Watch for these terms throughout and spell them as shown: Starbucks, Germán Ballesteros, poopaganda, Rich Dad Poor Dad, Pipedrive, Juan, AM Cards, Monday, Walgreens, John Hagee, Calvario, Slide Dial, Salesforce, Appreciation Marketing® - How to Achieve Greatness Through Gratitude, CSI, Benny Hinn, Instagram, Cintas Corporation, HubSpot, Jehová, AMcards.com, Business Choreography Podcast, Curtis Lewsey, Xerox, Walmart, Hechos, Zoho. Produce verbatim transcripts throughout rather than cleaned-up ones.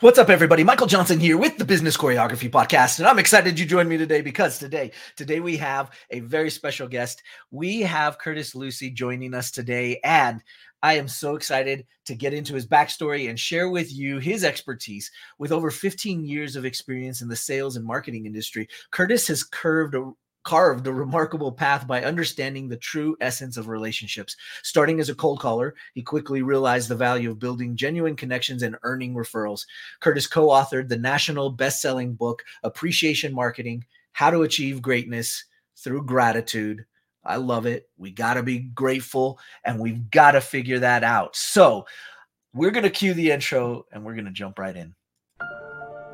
What's up, everybody? Michael Johnson here with the Business Choreography Podcast, and I'm excited you joined me today because today, today we have a very special guest. We have Curtis Lewsey joining us today, and I am so excited to get into his backstory and share with you his expertise. With over fifteen years of experience in the sales and marketing industry, Curtis has curved a carved a remarkable path by understanding the true essence of relationships. Starting as a cold caller, he quickly realized the value of building genuine connections and earning referrals. Curtis co-authored the national best-selling book, Appreciation Marketing, How to Achieve Greatness Through Gratitude. I love it. We got to be grateful, and we've got to figure that out. So we're going to cue the intro, and we're going to jump right in.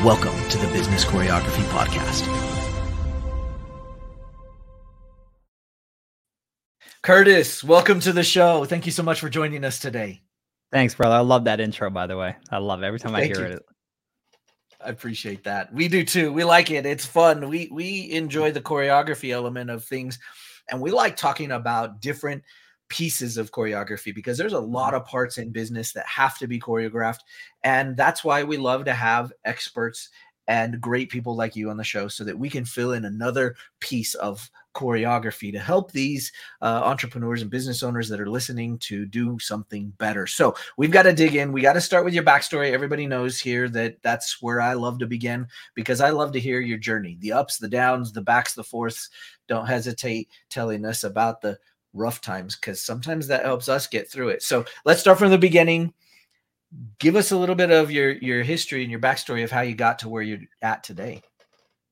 Welcome to the Business Choreography Podcast. Curtis, welcome to the show. Thank you so much for joining us today. Thanks, brother. I love that intro, by the way. I love it. Every time Thank I hear you. it. I appreciate that. We do too. We like it. It's fun. We we enjoy the choreography element of things, and we like talking about different pieces of choreography because there's a lot of parts in business that have to be choreographed. And that's why we love to have experts and great people like you on the show so that we can fill in another piece of choreography to help these uh, entrepreneurs and business owners that are listening to do something better. So we've got to dig in. We got to start with your backstory. Everybody knows here that that's where I love to begin because I love to hear your journey, the ups, the downs, the backs, the forths. Don't hesitate telling us about the rough times, because sometimes that helps us get through it. So let's start from the beginning. Give us a little bit of your, your history and your backstory of how you got to where you're at today.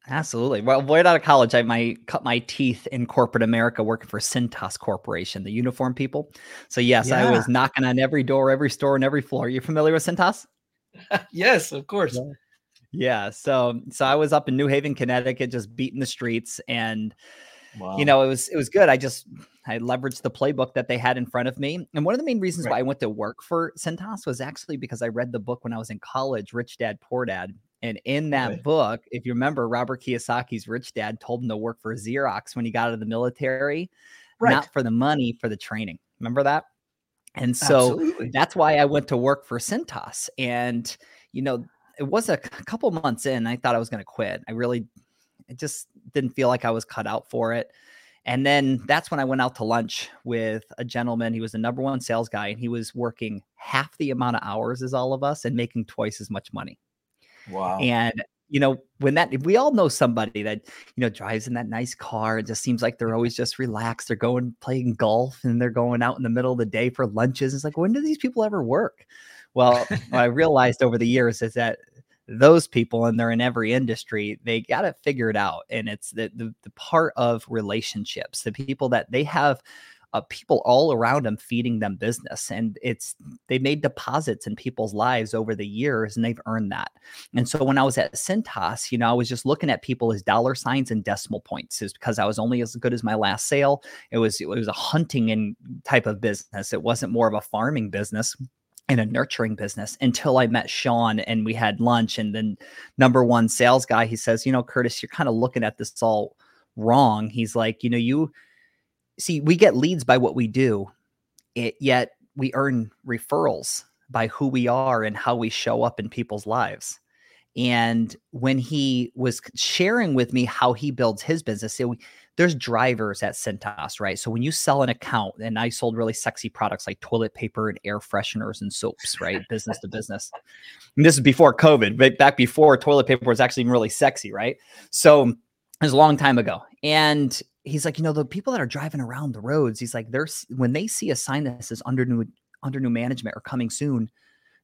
Absolutely. Well, right out of college, I my, cut my teeth in corporate America working for Cintas Corporation, the uniform people. So yes, yeah. I was knocking on every door, every store, and every floor. Are you familiar with Cintas? Yes, of course. Yeah. yeah. So, so I was up in New Haven, Connecticut, just beating the streets, and Wow. You know, it was, it was good. I just, I leveraged the playbook that they had in front of me. And one of the main reasons right. why I went to work for Cintas was actually because I read the book when I was in college, Rich Dad, Poor Dad. And in that right. book, if you remember, Robert Kiyosaki's Rich Dad told him to work for Xerox when he got out of the military, right. not for the money, for the training. Remember that? And so Absolutely. That's why I went to work for Cintas. And, you know, it was a couple months in, I thought I was going to quit. I really It just didn't feel like I was cut out for it. And then that's when I went out to lunch with a gentleman. He was the number one sales guy, and he was working half the amount of hours as all of us and making twice as much money. Wow. And, you know, when that, we all know somebody that, you know, drives in that nice car. It just seems like they're always just relaxed. They're going playing golf, and they're going out in the middle of the day for lunches. It's like, when do these people ever work? Well, what I realized over the years is that those people, and they're in every industry, they got to figure it out. And it's the, the the part of relationships, the people that they have uh, people all around them feeding them business. And it's, they made deposits in people's lives over the years, and they've earned that. And so when I was at Cintas, you know, I was just looking at people as dollar signs and decimal points. Is because I was only as good as my last sale. It was, it was a hunting and type of business. It wasn't more of a farming business in a nurturing business, until I met Sean and we had lunch. And then number one sales guy, he says, you know, Curtis, you're kind of looking at this all wrong. He's like, you know, you see, we get leads by what we do, it, yet we earn referrals by who we are and how we show up in people's lives. And when he was sharing with me how he builds his business, so we, there's drivers at Cintas, right? So when you sell an account, and I sold really sexy products like toilet paper and air fresheners and soaps, right? Business to business. And this is before COVID, but back before toilet paper was actually really sexy, right? So it was a long time ago. And he's like, you know, the people that are driving around the roads, he's like, they're, when they see a sign that says under new, under new management or coming soon,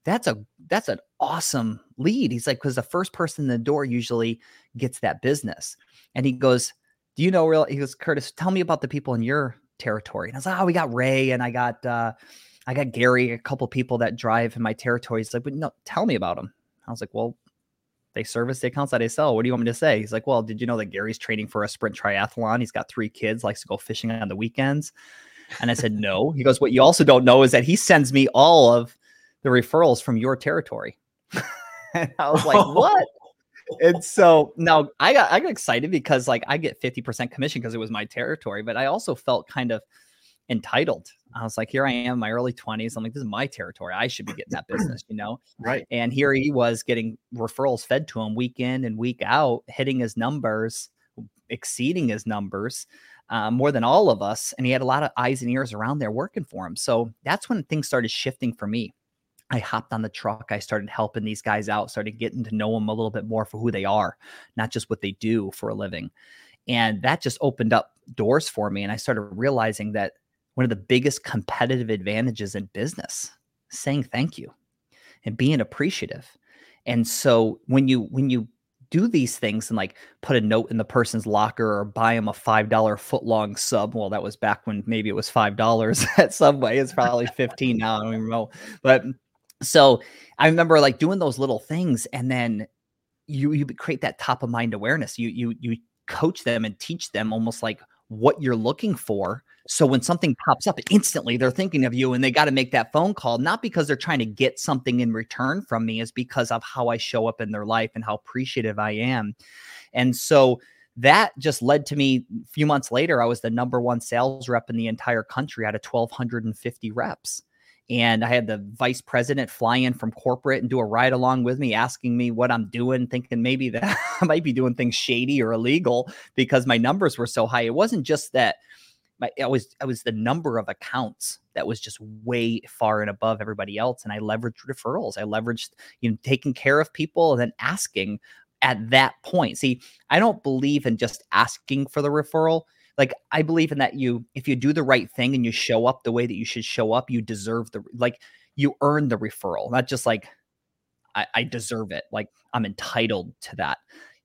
that's a, that's an awesome lead. He's like, cause the first person in the door usually gets that business. And he goes, do you know real, he goes, Curtis, tell me about the people in your territory. And I was like, oh, we got Ray. And I got, uh, I got Gary, a couple people that drive in my territory. He's like, but no, tell me about them. I was like, well, They service the accounts that I sell. What do you want me to say? He's like, well, did you know that Gary's training for a sprint triathlon? He's got three kids, likes to go fishing on the weekends. And I said, no. He goes, what you also don't know is that he sends me all of the referrals from your territory. And I was like, what? And so now I got, I got excited because like I get fifty percent commission because it was my territory, but I also felt kind of entitled. I was like, here I am, my early twenties. I'm like, this is my territory. I should be getting that business, you know? Right. And here he was getting referrals fed to him week in and week out, hitting his numbers, exceeding his numbers, uh, more than all of us. And he had a lot of eyes and ears around there working for him. So that's when things started shifting for me. I hopped on the truck. I started helping these guys out, started getting to know them a little bit more for who they are, not just what they do for a living. And that just opened up doors for me. And I started realizing that one of the biggest competitive advantages in business, saying thank you and being appreciative. And so when you, when you do these things and like put a note in the person's locker or buy them a five dollar foot long sub. Well, that was back when maybe it was five dollars at Subway. It's probably fifteen now. I don't even know. But so I remember like doing those little things, and then you, you create that top of mind awareness. You, you, you coach them and teach them almost like what you're looking for. So when something pops up, instantly they're thinking of you and they got to make that phone call, not because they're trying to get something in return from me, is because of how I show up in their life and how appreciative I am. And so that just led to me a few months later. I was the number one sales rep in the entire country out of one thousand two hundred fifty reps. And I had the vice president fly in from corporate and do a ride along with me, asking me what I'm doing, thinking maybe that I might be doing things shady or illegal because my numbers were so high. It wasn't just that my, I was, I was the number of accounts that was just way far and above everybody else. And I leveraged referrals. I leveraged, you know, taking care of people and then asking at that point. See, I don't believe in just asking for the referral. Like, I believe in that you, if you do the right thing and you show up the way that you should show up, you deserve the, like, you earn the referral, not just like, I, I deserve it. Like, I'm entitled to that.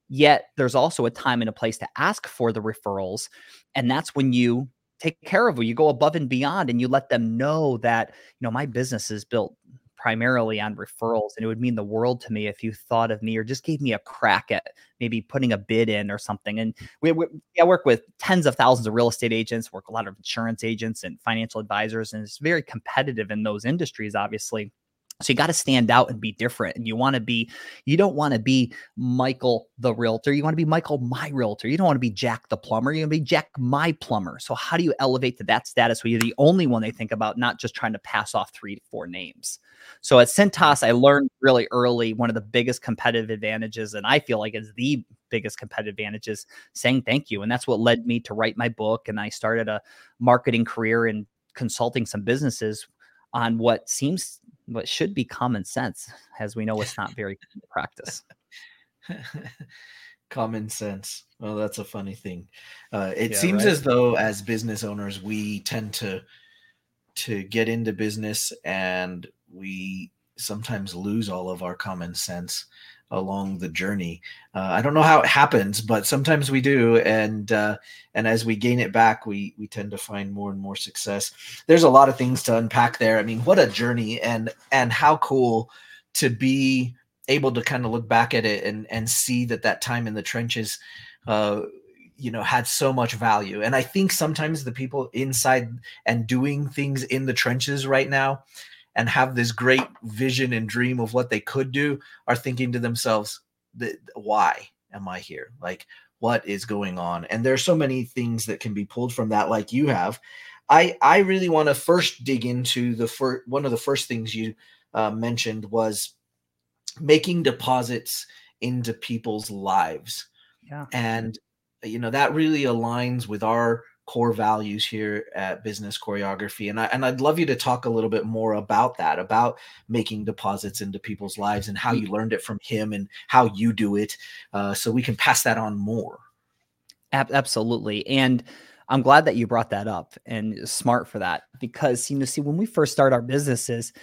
Yet there's also a time and a place to ask for the referrals. And that's when you take care of them. You go above and beyond and you let them know that, you know, my business is built primarily on referrals. And it would mean the world to me if you thought of me or just gave me a crack at maybe putting a bid in or something. And we, we I work with tens of thousands of real estate agents, work a lot of insurance agents and financial advisors. And it's very competitive in those industries, obviously. So you got to stand out and be different. And you want to be, you don't want to be Michael the realtor. You want to be Michael, my realtor. You don't want to be Jack the plumber. You want to be Jack, my plumber. So how do you elevate to that status where you're the only one they think about, not just trying to pass off three to four names? So at Cintas, I learned really early, one of the biggest competitive advantages, and I feel like it's the biggest competitive advantages, saying thank you. And that's what led me to write my book. And I started a marketing career in consulting some businesses on what seems what should be common sense. As we know, it's not very good practice. Common sense. Well, that's a funny thing. Uh, it yeah, seems right? as though as business owners, we tend to, to get into business and we sometimes lose all of our common sense along the journey. Uh, I don't know how it happens, but sometimes we do. And, uh, and as we gain it back, we, we tend to find more and more success. There's a lot of things to unpack there. I mean, what a journey, and, and how cool to be able to kind of look back at it and, and see that that time in the trenches, uh, you know, had so much value. And I think sometimes the people inside and doing things in the trenches right now and have this great vision and dream of what they could do are thinking to themselves, why am I here? Like, what is going on? And there are so many things that can be pulled from that, like you have. I, I really want to first dig into the first, one of the first things you uh, mentioned was making deposits into people's lives. Yeah. And, you know, that really aligns with our core values here at Business Choreography. And I, and I'd love you to talk a little bit more about that, about making deposits into people's lives and how you learned it from him and how you do it. Uh, so we can pass that on more. Absolutely. And I'm glad that you brought that up, and smart for that, because, you know, see, when we first start our businesses,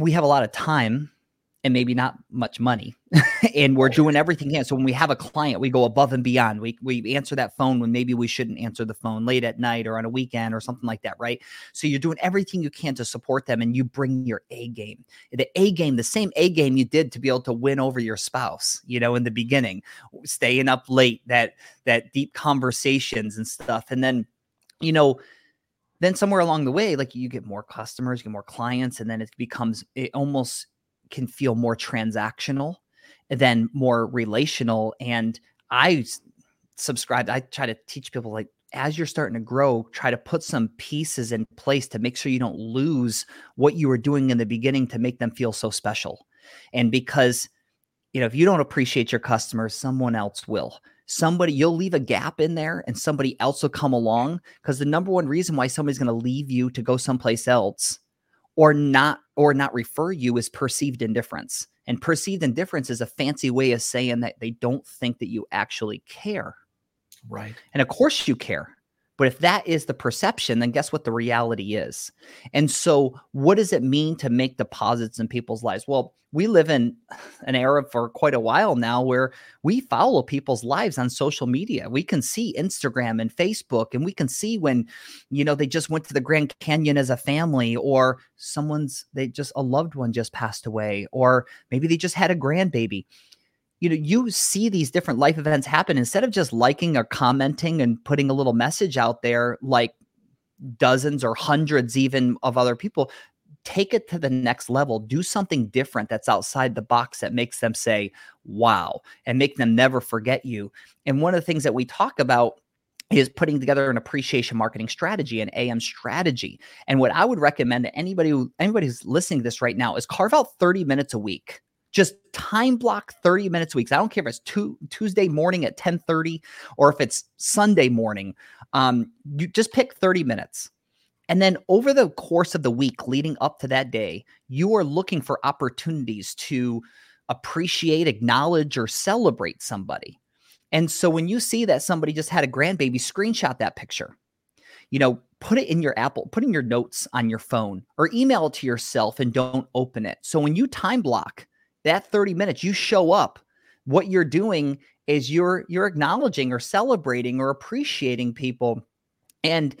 we have a lot of time and maybe not much money. And we're doing everything here. So when we have a client, we go above and beyond. We we answer that phone when maybe we shouldn't answer the phone late at night or on a weekend or something like that, right? So you're doing everything you can to support them, and you bring your A game, the A game, the same A game you did to be able to win over your spouse, you know, in the beginning, staying up late, that that deep conversations and stuff. And then, you know, then somewhere along the way, like you get more customers, you get more clients, and then it becomes, it almost can feel more transactional than more relational. And I subscribe, I try to teach people, like, as you're starting to grow, try to put some pieces in place to make sure you don't lose what you were doing in the beginning to make them feel so special. And because, you know, if you don't appreciate your customers, someone else will. Somebody, you'll leave a gap in there and somebody else will come along, because the number one reason why somebody's going to leave you to go someplace else or not, or not refer you is perceived indifference. And perceived indifference is a fancy way of saying that they don't think that you actually care. Right. And of course you care. But if that is the perception, then guess what the reality is? And so what does it mean to make deposits in people's lives? Well, we live in an era for quite a while now where we follow people's lives on social media. We can see Instagram and Facebook, and we can see when, you know, they just went to the Grand Canyon as a family, or someone's, they just, a loved one just passed away, or maybe they just had a grandbaby. You know, you see these different life events happen. Instead of just liking or commenting and putting a little message out there, like dozens or hundreds even of other people, take it to the next level. Do something different that's outside the box that makes them say, wow, and make them never forget you. And one of the things that we talk about is putting together an appreciation marketing strategy, an A M strategy. And what I would recommend to anybody, who, anybody who's listening to this right now, is carve out thirty minutes a week. Just time block thirty minutes a week. I don't care if it's two, Tuesday morning at ten thirty or if it's Sunday morning. Um, you just pick thirty minutes. And then over the course of the week leading up to that day, you are looking for opportunities to appreciate, acknowledge, or celebrate somebody. And so when you see that somebody just had a grandbaby, screenshot that picture. You know, put it in your Apple, put in your notes on your phone, or email it to yourself and don't open it. So when you time block that thirty minutes, you show up. What you're doing is you're you're acknowledging or celebrating or appreciating people. And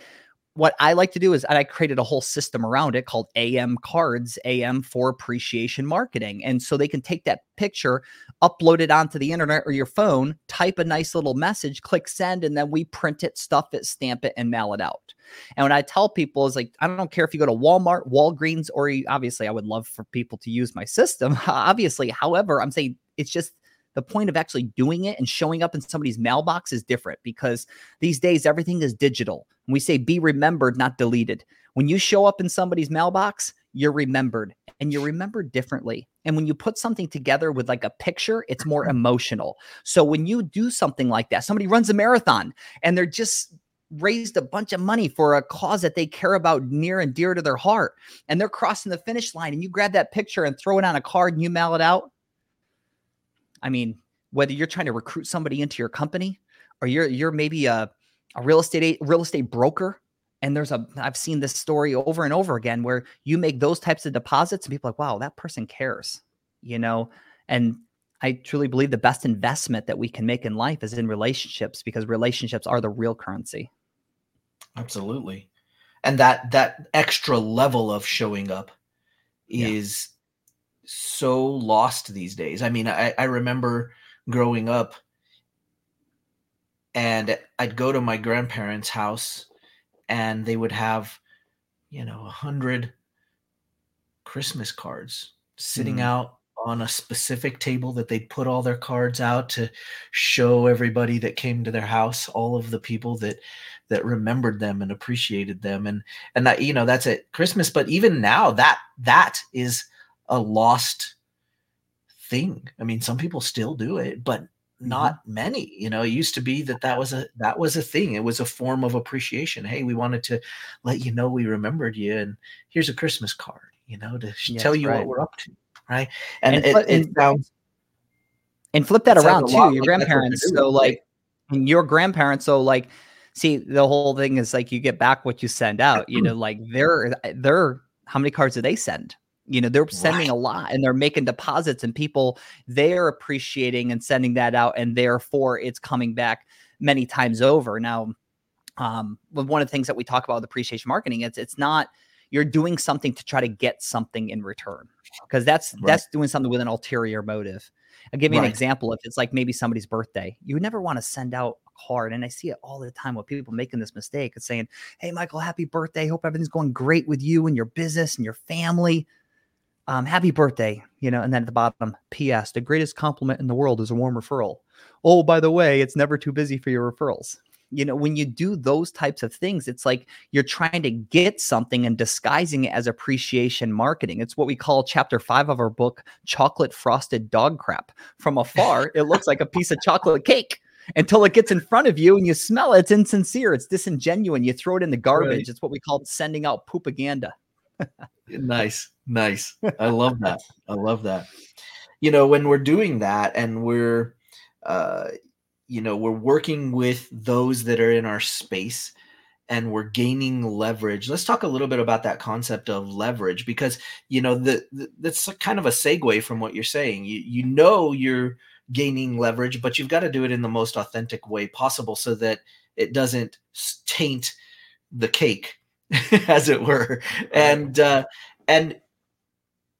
what I like to do is, and I created a whole system around it called A M Cards, A M for Appreciation Marketing. And so they can take that picture, upload it onto the internet or your phone, type a nice little message, click send, and then we print it, stuff it, stamp it, and mail it out. And what I tell people is, like, I don't care if you go to Walmart, Walgreens, or you, obviously I would love for people to use my system, obviously. However, I'm saying it's just, the point of actually doing it and showing up in somebody's mailbox is different, because these days everything is digital. And we say be remembered, not deleted. When you show up in somebody's mailbox, you're remembered, and you're remembered differently. And when you put something together with like a picture, it's more emotional. So when you do something like that, somebody runs a marathon and they're just raised a bunch of money for a cause that they care about near and dear to their heart, and they're crossing the finish line, and you grab that picture and throw it on a card and you mail it out. I mean, whether you're trying to recruit somebody into your company, or you're you're maybe a, a real estate real estate broker, and there's a I've seen this story over and over again where you make those types of deposits and people are like, wow, that person cares, you know. And I truly believe the best investment that we can make in life is in relationships, because relationships are the real currency. Absolutely. And that that extra level of showing up is yeah. so lost these days. I mean, I, I remember growing up, and I'd go to my grandparents' house, and they would have, you know, a hundred Christmas cards sitting mm. out on a specific table that they'd put all their cards out to show everybody that came to their house, all of the people that that remembered them and appreciated them. And and that, you know, that's at Christmas. But even now, that that is a lost thing. I mean, some people still do it, but not mm-hmm. many. You know, it used to be that that was a that was a thing. It was a form of appreciation. Hey, we wanted to let you know we remembered you, and here's a Christmas card, you know, to yes, tell you right. what we're up to, right? And, and it, fl- it sounds and flip that around too. Your like grandparents, doing, so like, right? and your grandparents, so like, see, the whole thing is like you get back what you send out. You know, like they're they're how many cards do they send? You know, they're sending right. a lot, and they're making deposits, and people, they're appreciating and sending that out, and therefore it's coming back many times over. Now, um, one of the things that we talk about with appreciation marketing, it's it's not you're doing something to try to get something in return, because that's right. that's doing something with an ulterior motive. I'll give you right. an example. If it's like maybe somebody's birthday, you never want to send out a card. And I see it all the time with people making this mistake. It's saying, hey, Michael, happy birthday. Hope everything's going great with you and your business and your family. Um, happy birthday, you know, and then at the bottom, P S, the greatest compliment in the world is a warm referral. Oh, by the way, it's never too busy for your referrals. You know, when you do those types of things, it's like you're trying to get something and disguising it as appreciation marketing. It's what we call chapter five of our book, Chocolate Frosted Dog Crap. From afar, it looks like a piece of chocolate cake until it gets in front of you and you smell it. It's insincere. It's disingenuous. You throw it in the garbage. Right. It's what we call sending out poopaganda. Nice. Nice. I love that. I love that. You know, when we're doing that and we're, uh, you know, we're working with those that are in our space and we're gaining leverage. Let's talk a little bit about that concept of leverage, because, you know, the, the that's kind of a segue from what you're saying. You, you know, you're gaining leverage, but you've got to do it in the most authentic way possible so that it doesn't taint the cake, as it were. And, uh, and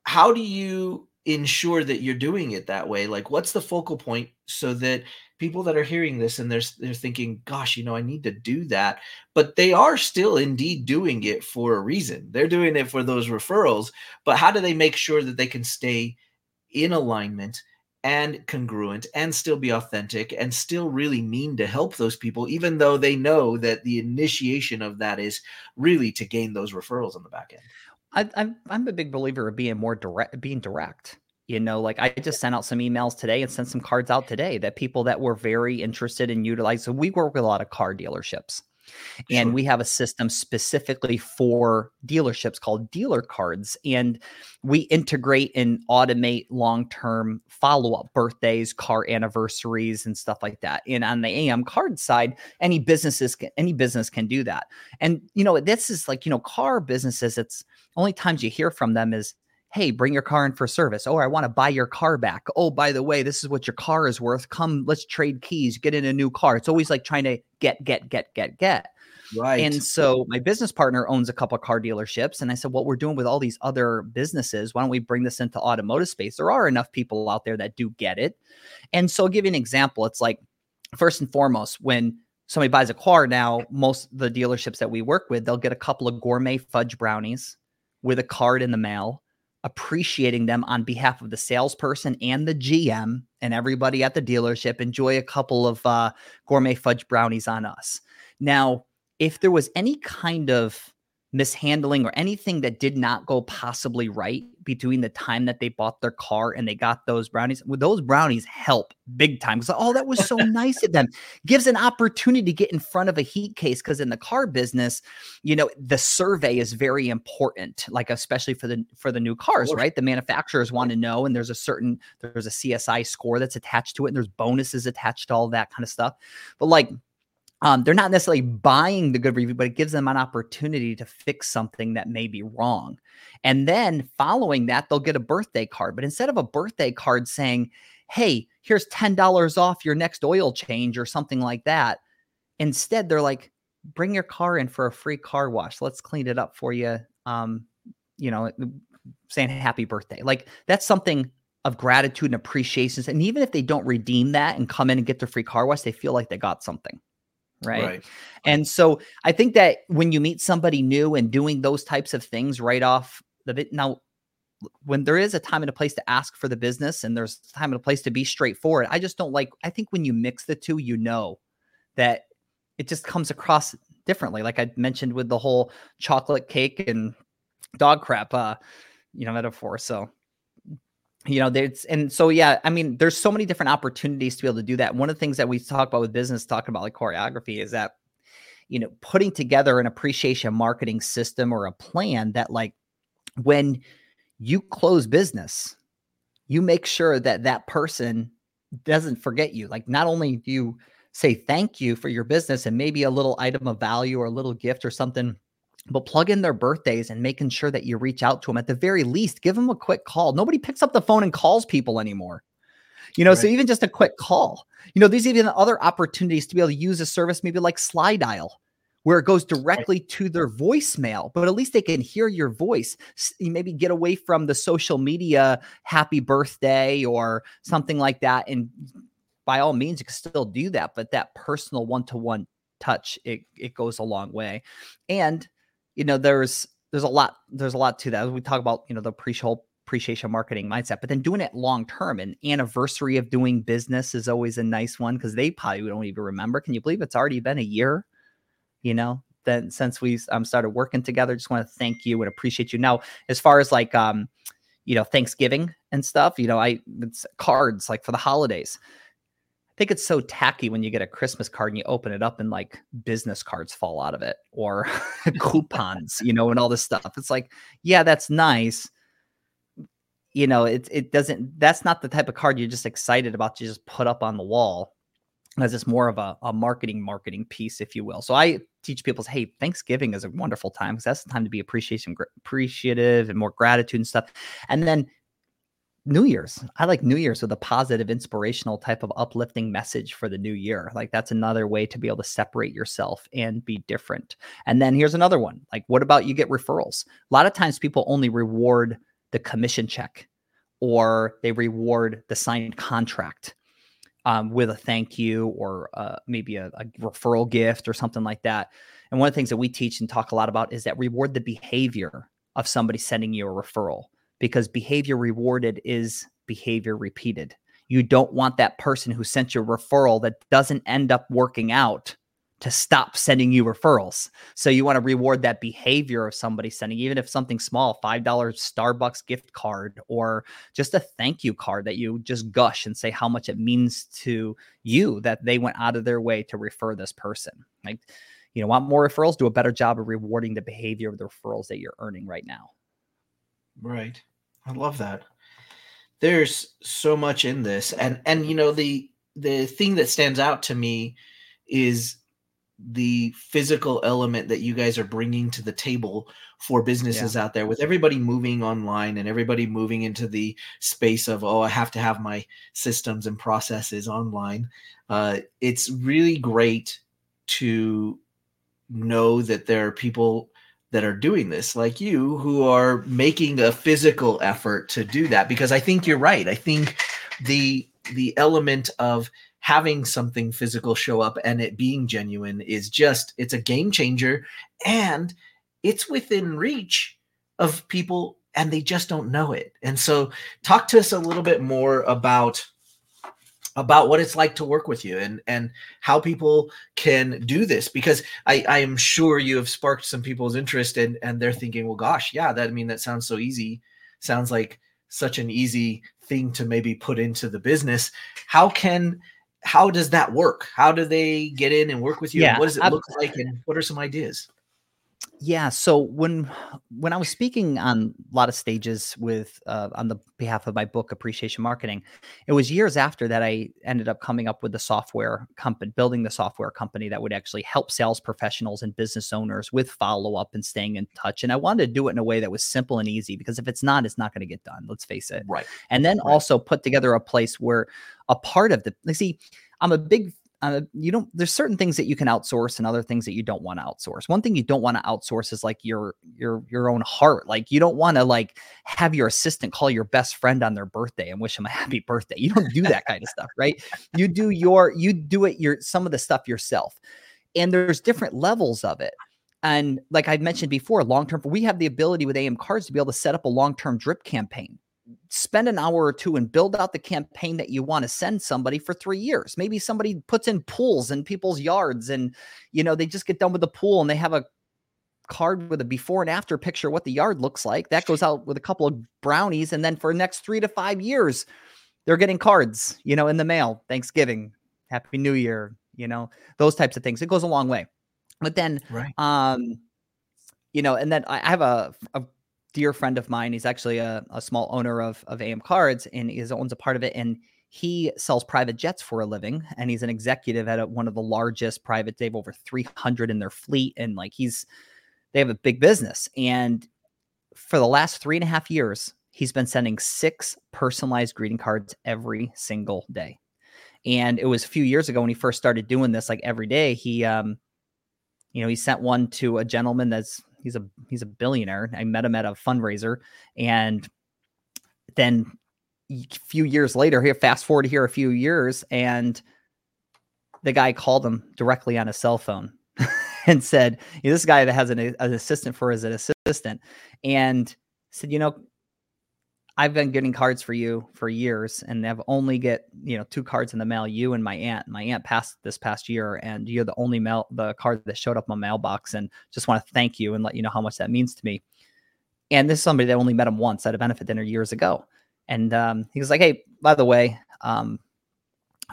how do you ensure that you're doing it that way? Like, what's the focal point so that people that are hearing this and they're, they're thinking, gosh, you know, I need to do that, but they are still indeed doing it for a reason. They're doing it for those referrals, but how do they make sure that they can stay in alignment and congruent and still be authentic and still really mean to help those people, even though they know that the initiation of that is really to gain those referrals on the back end? I, I'm I'm a big believer of being more direct, being direct, you know, like I just sent out some emails today and sent some cards out today that people that were very interested in utilizing. So we work with a lot of car dealerships, and sure. we have a system specifically for dealerships called dealer cards. And we integrate and automate long-term follow-up birthdays, car anniversaries, and stuff like that. And on the A M card side, any businesses, can, any business can do that. And, you know, this is like, you know, car businesses, it's, only times you hear from them is, hey, bring your car in for service. Or I want to buy your car back. Oh, by the way, this is what your car is worth. Come, let's trade keys, get in a new car. It's always like trying to get, get, get, get, get. Right. And so my business partner owns a couple of car dealerships. And I said, what we're doing with all these other businesses, why don't we bring this into automotive space? There are enough people out there that do get it. And so I'll give you an example. It's like, first and foremost, when somebody buys a car now, most of the dealerships that we work with, they'll get a couple of gourmet fudge brownies with a card in the mail, appreciating them on behalf of the salesperson and the G M and everybody at the dealership. Enjoy a couple of uh, gourmet fudge brownies on us. Now, if there was any kind of mishandling or anything that did not go possibly right between the time that they bought their car and they got those brownies, well, those brownies help big time. Because, oh, that was so nice of them. Gives an opportunity to get in front of a heat case, because in the car business, you know, the survey is very important, like especially for the for the new cars, right? The manufacturers want to know, and there's a certain there's a C S I score that's attached to it, and there's bonuses attached to all that kind of stuff. But like, Um, they're not necessarily buying the good review, but it gives them an opportunity to fix something that may be wrong. And then following that, they'll get a birthday card. But instead of a birthday card saying, hey, here's ten dollars off your next oil change or something like that, instead, they're like, bring your car in for a free car wash. Let's clean it up for you. Um, you know, saying happy birthday. Like, that's something of gratitude and appreciations. And even if they don't redeem that and come in and get their free car wash, they feel like they got something. Right? Right. And so I think that when you meet somebody new and doing those types of things right off the bit, now when there is a time and a place to ask for the business and there's a time and a place to be straightforward, I just don't like, I think when you mix the two, you know, that it just comes across differently. Like I mentioned with the whole chocolate cake and dog crap, uh, you know, metaphor. So, you know, there's, and so, yeah, I mean, there's so many different opportunities to be able to do that. One of the things that we talk about with business, talking about like choreography, is that, you know, putting together an appreciation marketing system or a plan that, like, when you close business, you make sure that that person doesn't forget you. Like, not only do you say thank you for your business and maybe a little item of value or a little gift or something but plug in their birthdays and making sure that you reach out to them. At the very least, give them a quick call. Nobody picks up the phone and calls people anymore. You know, right. So even just a quick call, you know, these even other opportunities to be able to use a service, maybe like Slide Dial, where it goes directly to their voicemail, but at least they can hear your voice. You maybe get away from the social media happy birthday or something like that. And by all means, you can still do that, but that personal one-to-one touch, it it goes a long way. And, you know, there's, there's a lot, there's a lot to that. We talk about, you know, the pre-show appreciation marketing mindset, but then doing it long-term. An anniversary of doing business is always a nice one, because they probably don't even remember. Can you believe it's already been a year? You know, then since we um, started working together, just want to thank you and appreciate you. Now, as far as like, um, you know, Thanksgiving and stuff, you know, I, it's cards like for the holidays. I think it's so tacky when you get a Christmas card and you open it up and like business cards fall out of it, or coupons, you know, and all this stuff. It's like, yeah, that's nice. You know, it, it doesn't, that's not the type of card you're just excited about to just put up on the wall. Because it's more of a, a marketing, marketing piece, if you will. So I teach people, hey, Thanksgiving is a wonderful time, because that's the time to be appreciation, gr- appreciative and more gratitude and stuff. And then New Year's. I like New Year's with a positive, inspirational type of uplifting message for the new year. Like that's another way to be able to separate yourself and be different. And then here's another one. Like, what about you get referrals? A lot of times people only reward the commission check, or they reward the signed contract. Um, with a thank you, or uh, maybe a, a referral gift or something like that. And one of the things that we teach and talk a lot about is that reward the behavior of somebody sending you a referral, because behavior rewarded is behavior repeated. You don't want that person who sent you a referral that doesn't end up working out to stop sending you referrals. So you want to reward that behavior of somebody sending, even if something small, five dollar Starbucks gift card, or just a thank you card that you just gush and say how much it means to you that they went out of their way to refer this person. Like, you know, want more referrals? Do a better job of rewarding the behavior of the referrals that you're earning right now. Right. I love that. There's so much in this. And, and, you know, the, the thing that stands out to me is the physical element that you guys are bringing to the table for businesses yeah. out there, with everybody moving online and everybody moving into the space of, oh, I have to have my systems and processes online. Uh, it's really great to know that there are people that are doing this like you, who are making a physical effort to do that, because I think you're right. I think the, the element of having something physical show up and it being genuine is just, it's a game changer, and it's within reach of people and they just don't know it. And so talk to us a little bit more about, about what it's like to work with you, and, and how people can do this, because I, I am sure you have sparked some people's interest, and, and they're thinking, well, gosh, yeah, that, I mean, that sounds so easy. Sounds like such an easy thing to maybe put into the business. How can, How does that work? How do they get in and work with you? Yeah, and what does it look I've, like? And what are some ideas? Yeah. So when, when I was speaking on a lot of stages with, uh, on the behalf of my book, Appreciation Marketing, it was years after that I ended up coming up with the software company, building the software company that would actually help sales professionals and business owners with follow-up and staying in touch. And I wanted to do it in a way that was simple and easy, because if it's not, it's not going to get done. Let's face it. Right. And then right. also put together a place where a part of the, like, see, I'm a big Uh, you don't, there's certain things that you can outsource and other things that you don't want to outsource. One thing you don't want to outsource is like your, your, your own heart. Like you don't want to like have your assistant call your best friend on their birthday and wish them a happy birthday. You don't do that kind of stuff, right? You do your, you do it your, some of the stuff yourself, and there's different levels of it. And like I've mentioned before, long-term, we have the ability with A M Cards to be able to set up a long-term drip campaign. Spend an hour or two and build out the campaign that you want to send somebody for three years. Maybe somebody puts in pools in people's yards, and, you know, they just get done with the pool and they have a card with a before and after picture of what the yard looks like. That goes out with a couple of brownies. And then for the next three to five years, they're getting cards, you know, in the mail, Thanksgiving, Happy New Year, you know, those types of things. It goes a long way. But then, right. um, you know, and then I have a, a dear friend of mine. He's actually a, a small owner of, of A M Cards, and he owns a part of it. And he sells private jets for a living. And he's an executive at a, one of the largest private. They have over three hundred in their fleet. And like, he's they have a big business. And for the last three and a half years, he's been sending six personalized greeting cards every single day. And it was a few years ago when he first started doing this, like every day, he, um, you know, he sent one to a gentleman that's, he's a, he's a billionaire. I met him at a fundraiser, and then a few years later, here, fast forward here a few years, and the guy called him directly on his cell phone and said, you know, this guy that has an, an assistant for his assistant, and said, you know, I've been getting cards for you for years, and I've only get, you know, two cards in the mail, you and my aunt. My aunt passed this past year, and you're the only mail, the card that showed up in my mailbox, and just want to thank you and let you know how much that means to me. And this is somebody that only met him once at a benefit dinner years ago. And um, he was like, hey, by the way, um,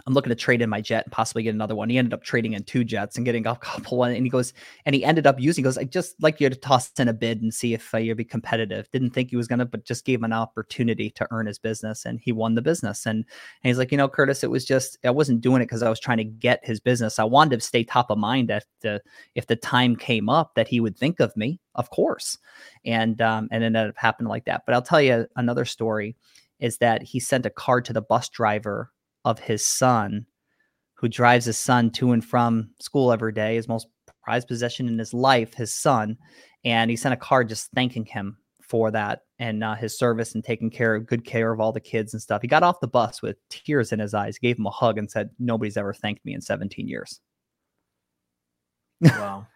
I'm looking to trade in my jet and possibly get another one. He ended up trading in two jets and getting a couple one. And he goes, and he ended up using, he goes, I'd just like you to toss in a bid and see if uh, you'd be competitive. Didn't think he was going to, but just gave him an opportunity to earn his business. And he won the business. And, and he's like, you know, Curtis, it was just, I wasn't doing it because I was trying to get his business. I wanted to stay top of mind that the, if the time came up that he would think of me, of course. And, um, and it ended up happening like that. But I'll tell you another story is that he sent a card to the bus driver of his son, who drives his son to and from school every day, his most prized possession in his life, his son. And he sent a card just thanking him for that and uh, his service and taking care of good care of all the kids and stuff. He got off the bus with tears in his eyes, gave him a hug and said, nobody's ever thanked me in seventeen years. Wow.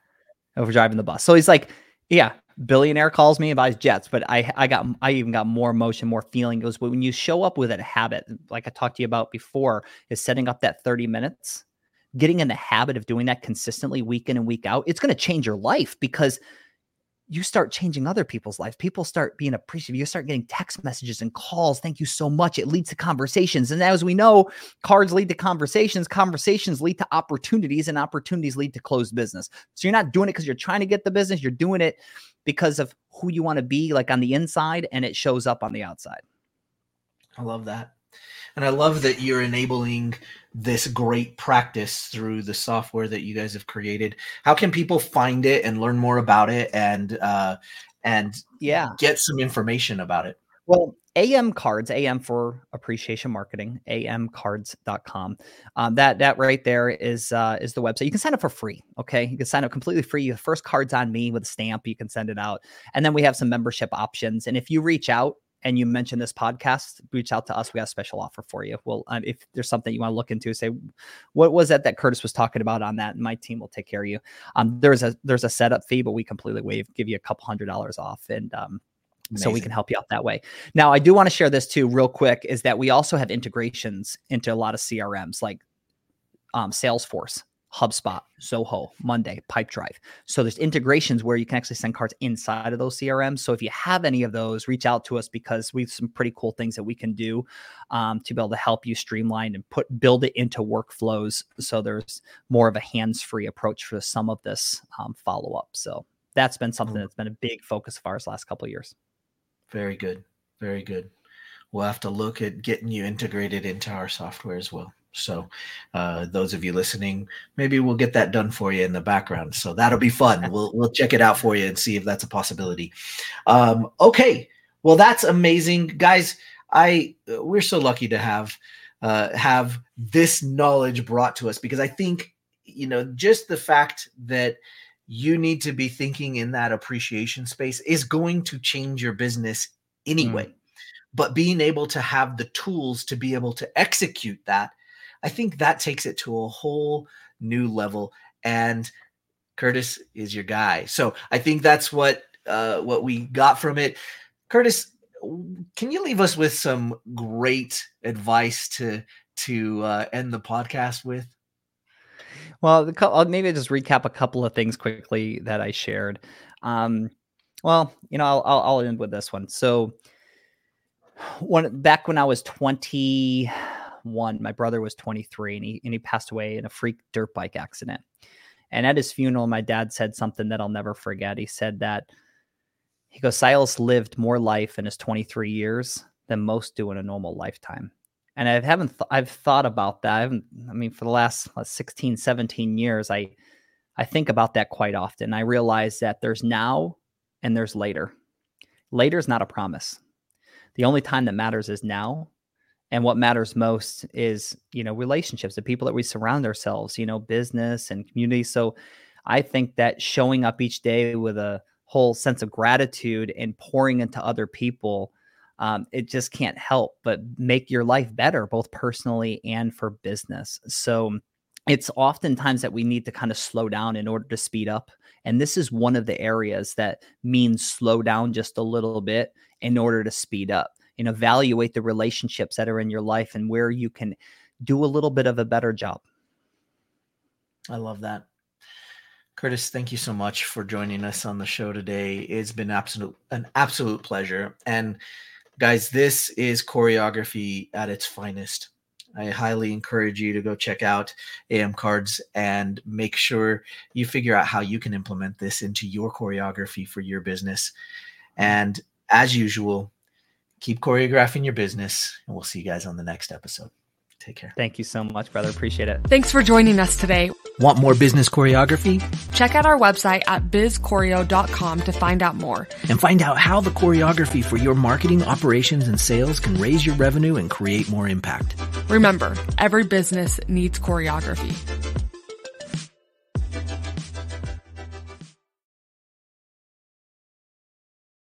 Over driving the bus. So he's like, yeah, billionaire calls me and buys jets, but I, I got, I even got more emotion, more feeling. It was when you show up with a habit, like I talked to you about before, is setting up that thirty minutes, getting in the habit of doing that consistently week in and week out. It's going to change your life because you start changing other people's life. People start being appreciative. You start getting text messages and calls. Thank you so much. It leads to conversations. And as we know, cards lead to conversations. Conversations lead to opportunities, and opportunities lead to closed business. So you're not doing it because you're trying to get the business. You're doing it because of who you want to be, like on the inside, and it shows up on the outside. I love that. And I love that you're enabling this great practice through the software that you guys have created. How can people find it and learn more about it and uh, and yeah, get some information about it? Well, A M Cards, A M for Appreciation Marketing, A M cards dot com. Um, that that right there is uh, is the website. You can sign up for free, okay? You can sign up completely free. Your first card's on me with a stamp. You can send it out. And then we have some membership options. And if you reach out, and you mentioned this podcast, reach out to us. We have a special offer for you. Well, um, if there's something you want to look into, say, what was that that Curtis was talking about on that? And my team will take care of you. Um, there's a there's a setup fee, but we completely waive, give you a couple hundred dollars off. And um, so we can help you out that way. Now, I do want to share this too real quick, is that we also have integrations into a lot of C R Ms like um, Salesforce, HubSpot, Zoho, Monday, Pipedrive. So there's integrations where you can actually send cards inside of those C R Ms. So if you have any of those, reach out to us because we have some pretty cool things that we can do um, to be able to help you streamline and put build it into workflows. So there's more of a hands-free approach for some of this um, follow-up. So that's been something that's been a big focus of ours last couple of years. Very good. Very good. We'll have to look at getting you integrated into our software as well. So uh, those of you listening, maybe we'll get that done for you in the background. So that'll be fun. We'll we'll check it out for you and see if that's a possibility. Um, okay. Well, that's amazing. Guys, I we're so lucky to have uh, have this knowledge brought to us because I think, you know, just the fact that you need to be thinking in that appreciation space is going to change your business anyway. Mm. But being able to have the tools to be able to execute that, I think that takes it to a whole new level. And Curtis is your guy. So I think that's what uh, what we got from it. Curtis, can you leave us with some great advice to to uh, end the podcast with? Well, I'll maybe just recap a couple of things quickly that I shared. Um, well, you know, I'll, I'll I'll end with this one. So when back when I was twenty. One, my brother was twenty-three and he, and he passed away in a freak dirt bike accident. And at his funeral, my dad said something that I'll never forget. He said that he goes, Silas lived more life in his twenty-three years than most do in a normal lifetime. And I haven't, th- I've thought about that. I haven't, I mean, for the last uh, sixteen, seventeen years, I, I think about that quite often. I realize that there's now and there's later. Later is not a promise. The only time that matters is now. And what matters most is, you know, relationships, the people that we surround ourselves, you know, business and community. So I think that showing up each day with a whole sense of gratitude and pouring into other people, um, it just can't help but make your life better, both personally and for business. So it's oftentimes that we need to kind of slow down in order to speed up. And this is one of the areas that means slow down just a little bit in order to speed up. And evaluate the relationships that are in your life and where you can do a little bit of a better job. I love that. Curtis, thank you so much for joining us on the show today. It's been absolute, an absolute pleasure. And guys, this is choreography at its finest. I highly encourage you to go check out A M Cards and make sure you figure out how you can implement this into your choreography for your business. And as usual, keep choreographing your business, and we'll see you guys on the next episode. Take care. Thank you so much, brother. Appreciate it. Thanks for joining us today. Want more business choreography? Check out our website at biz choreo dot com to find out more. And find out how the choreography for your marketing, operations, and sales can raise your revenue and create more impact. Remember, every business needs choreography.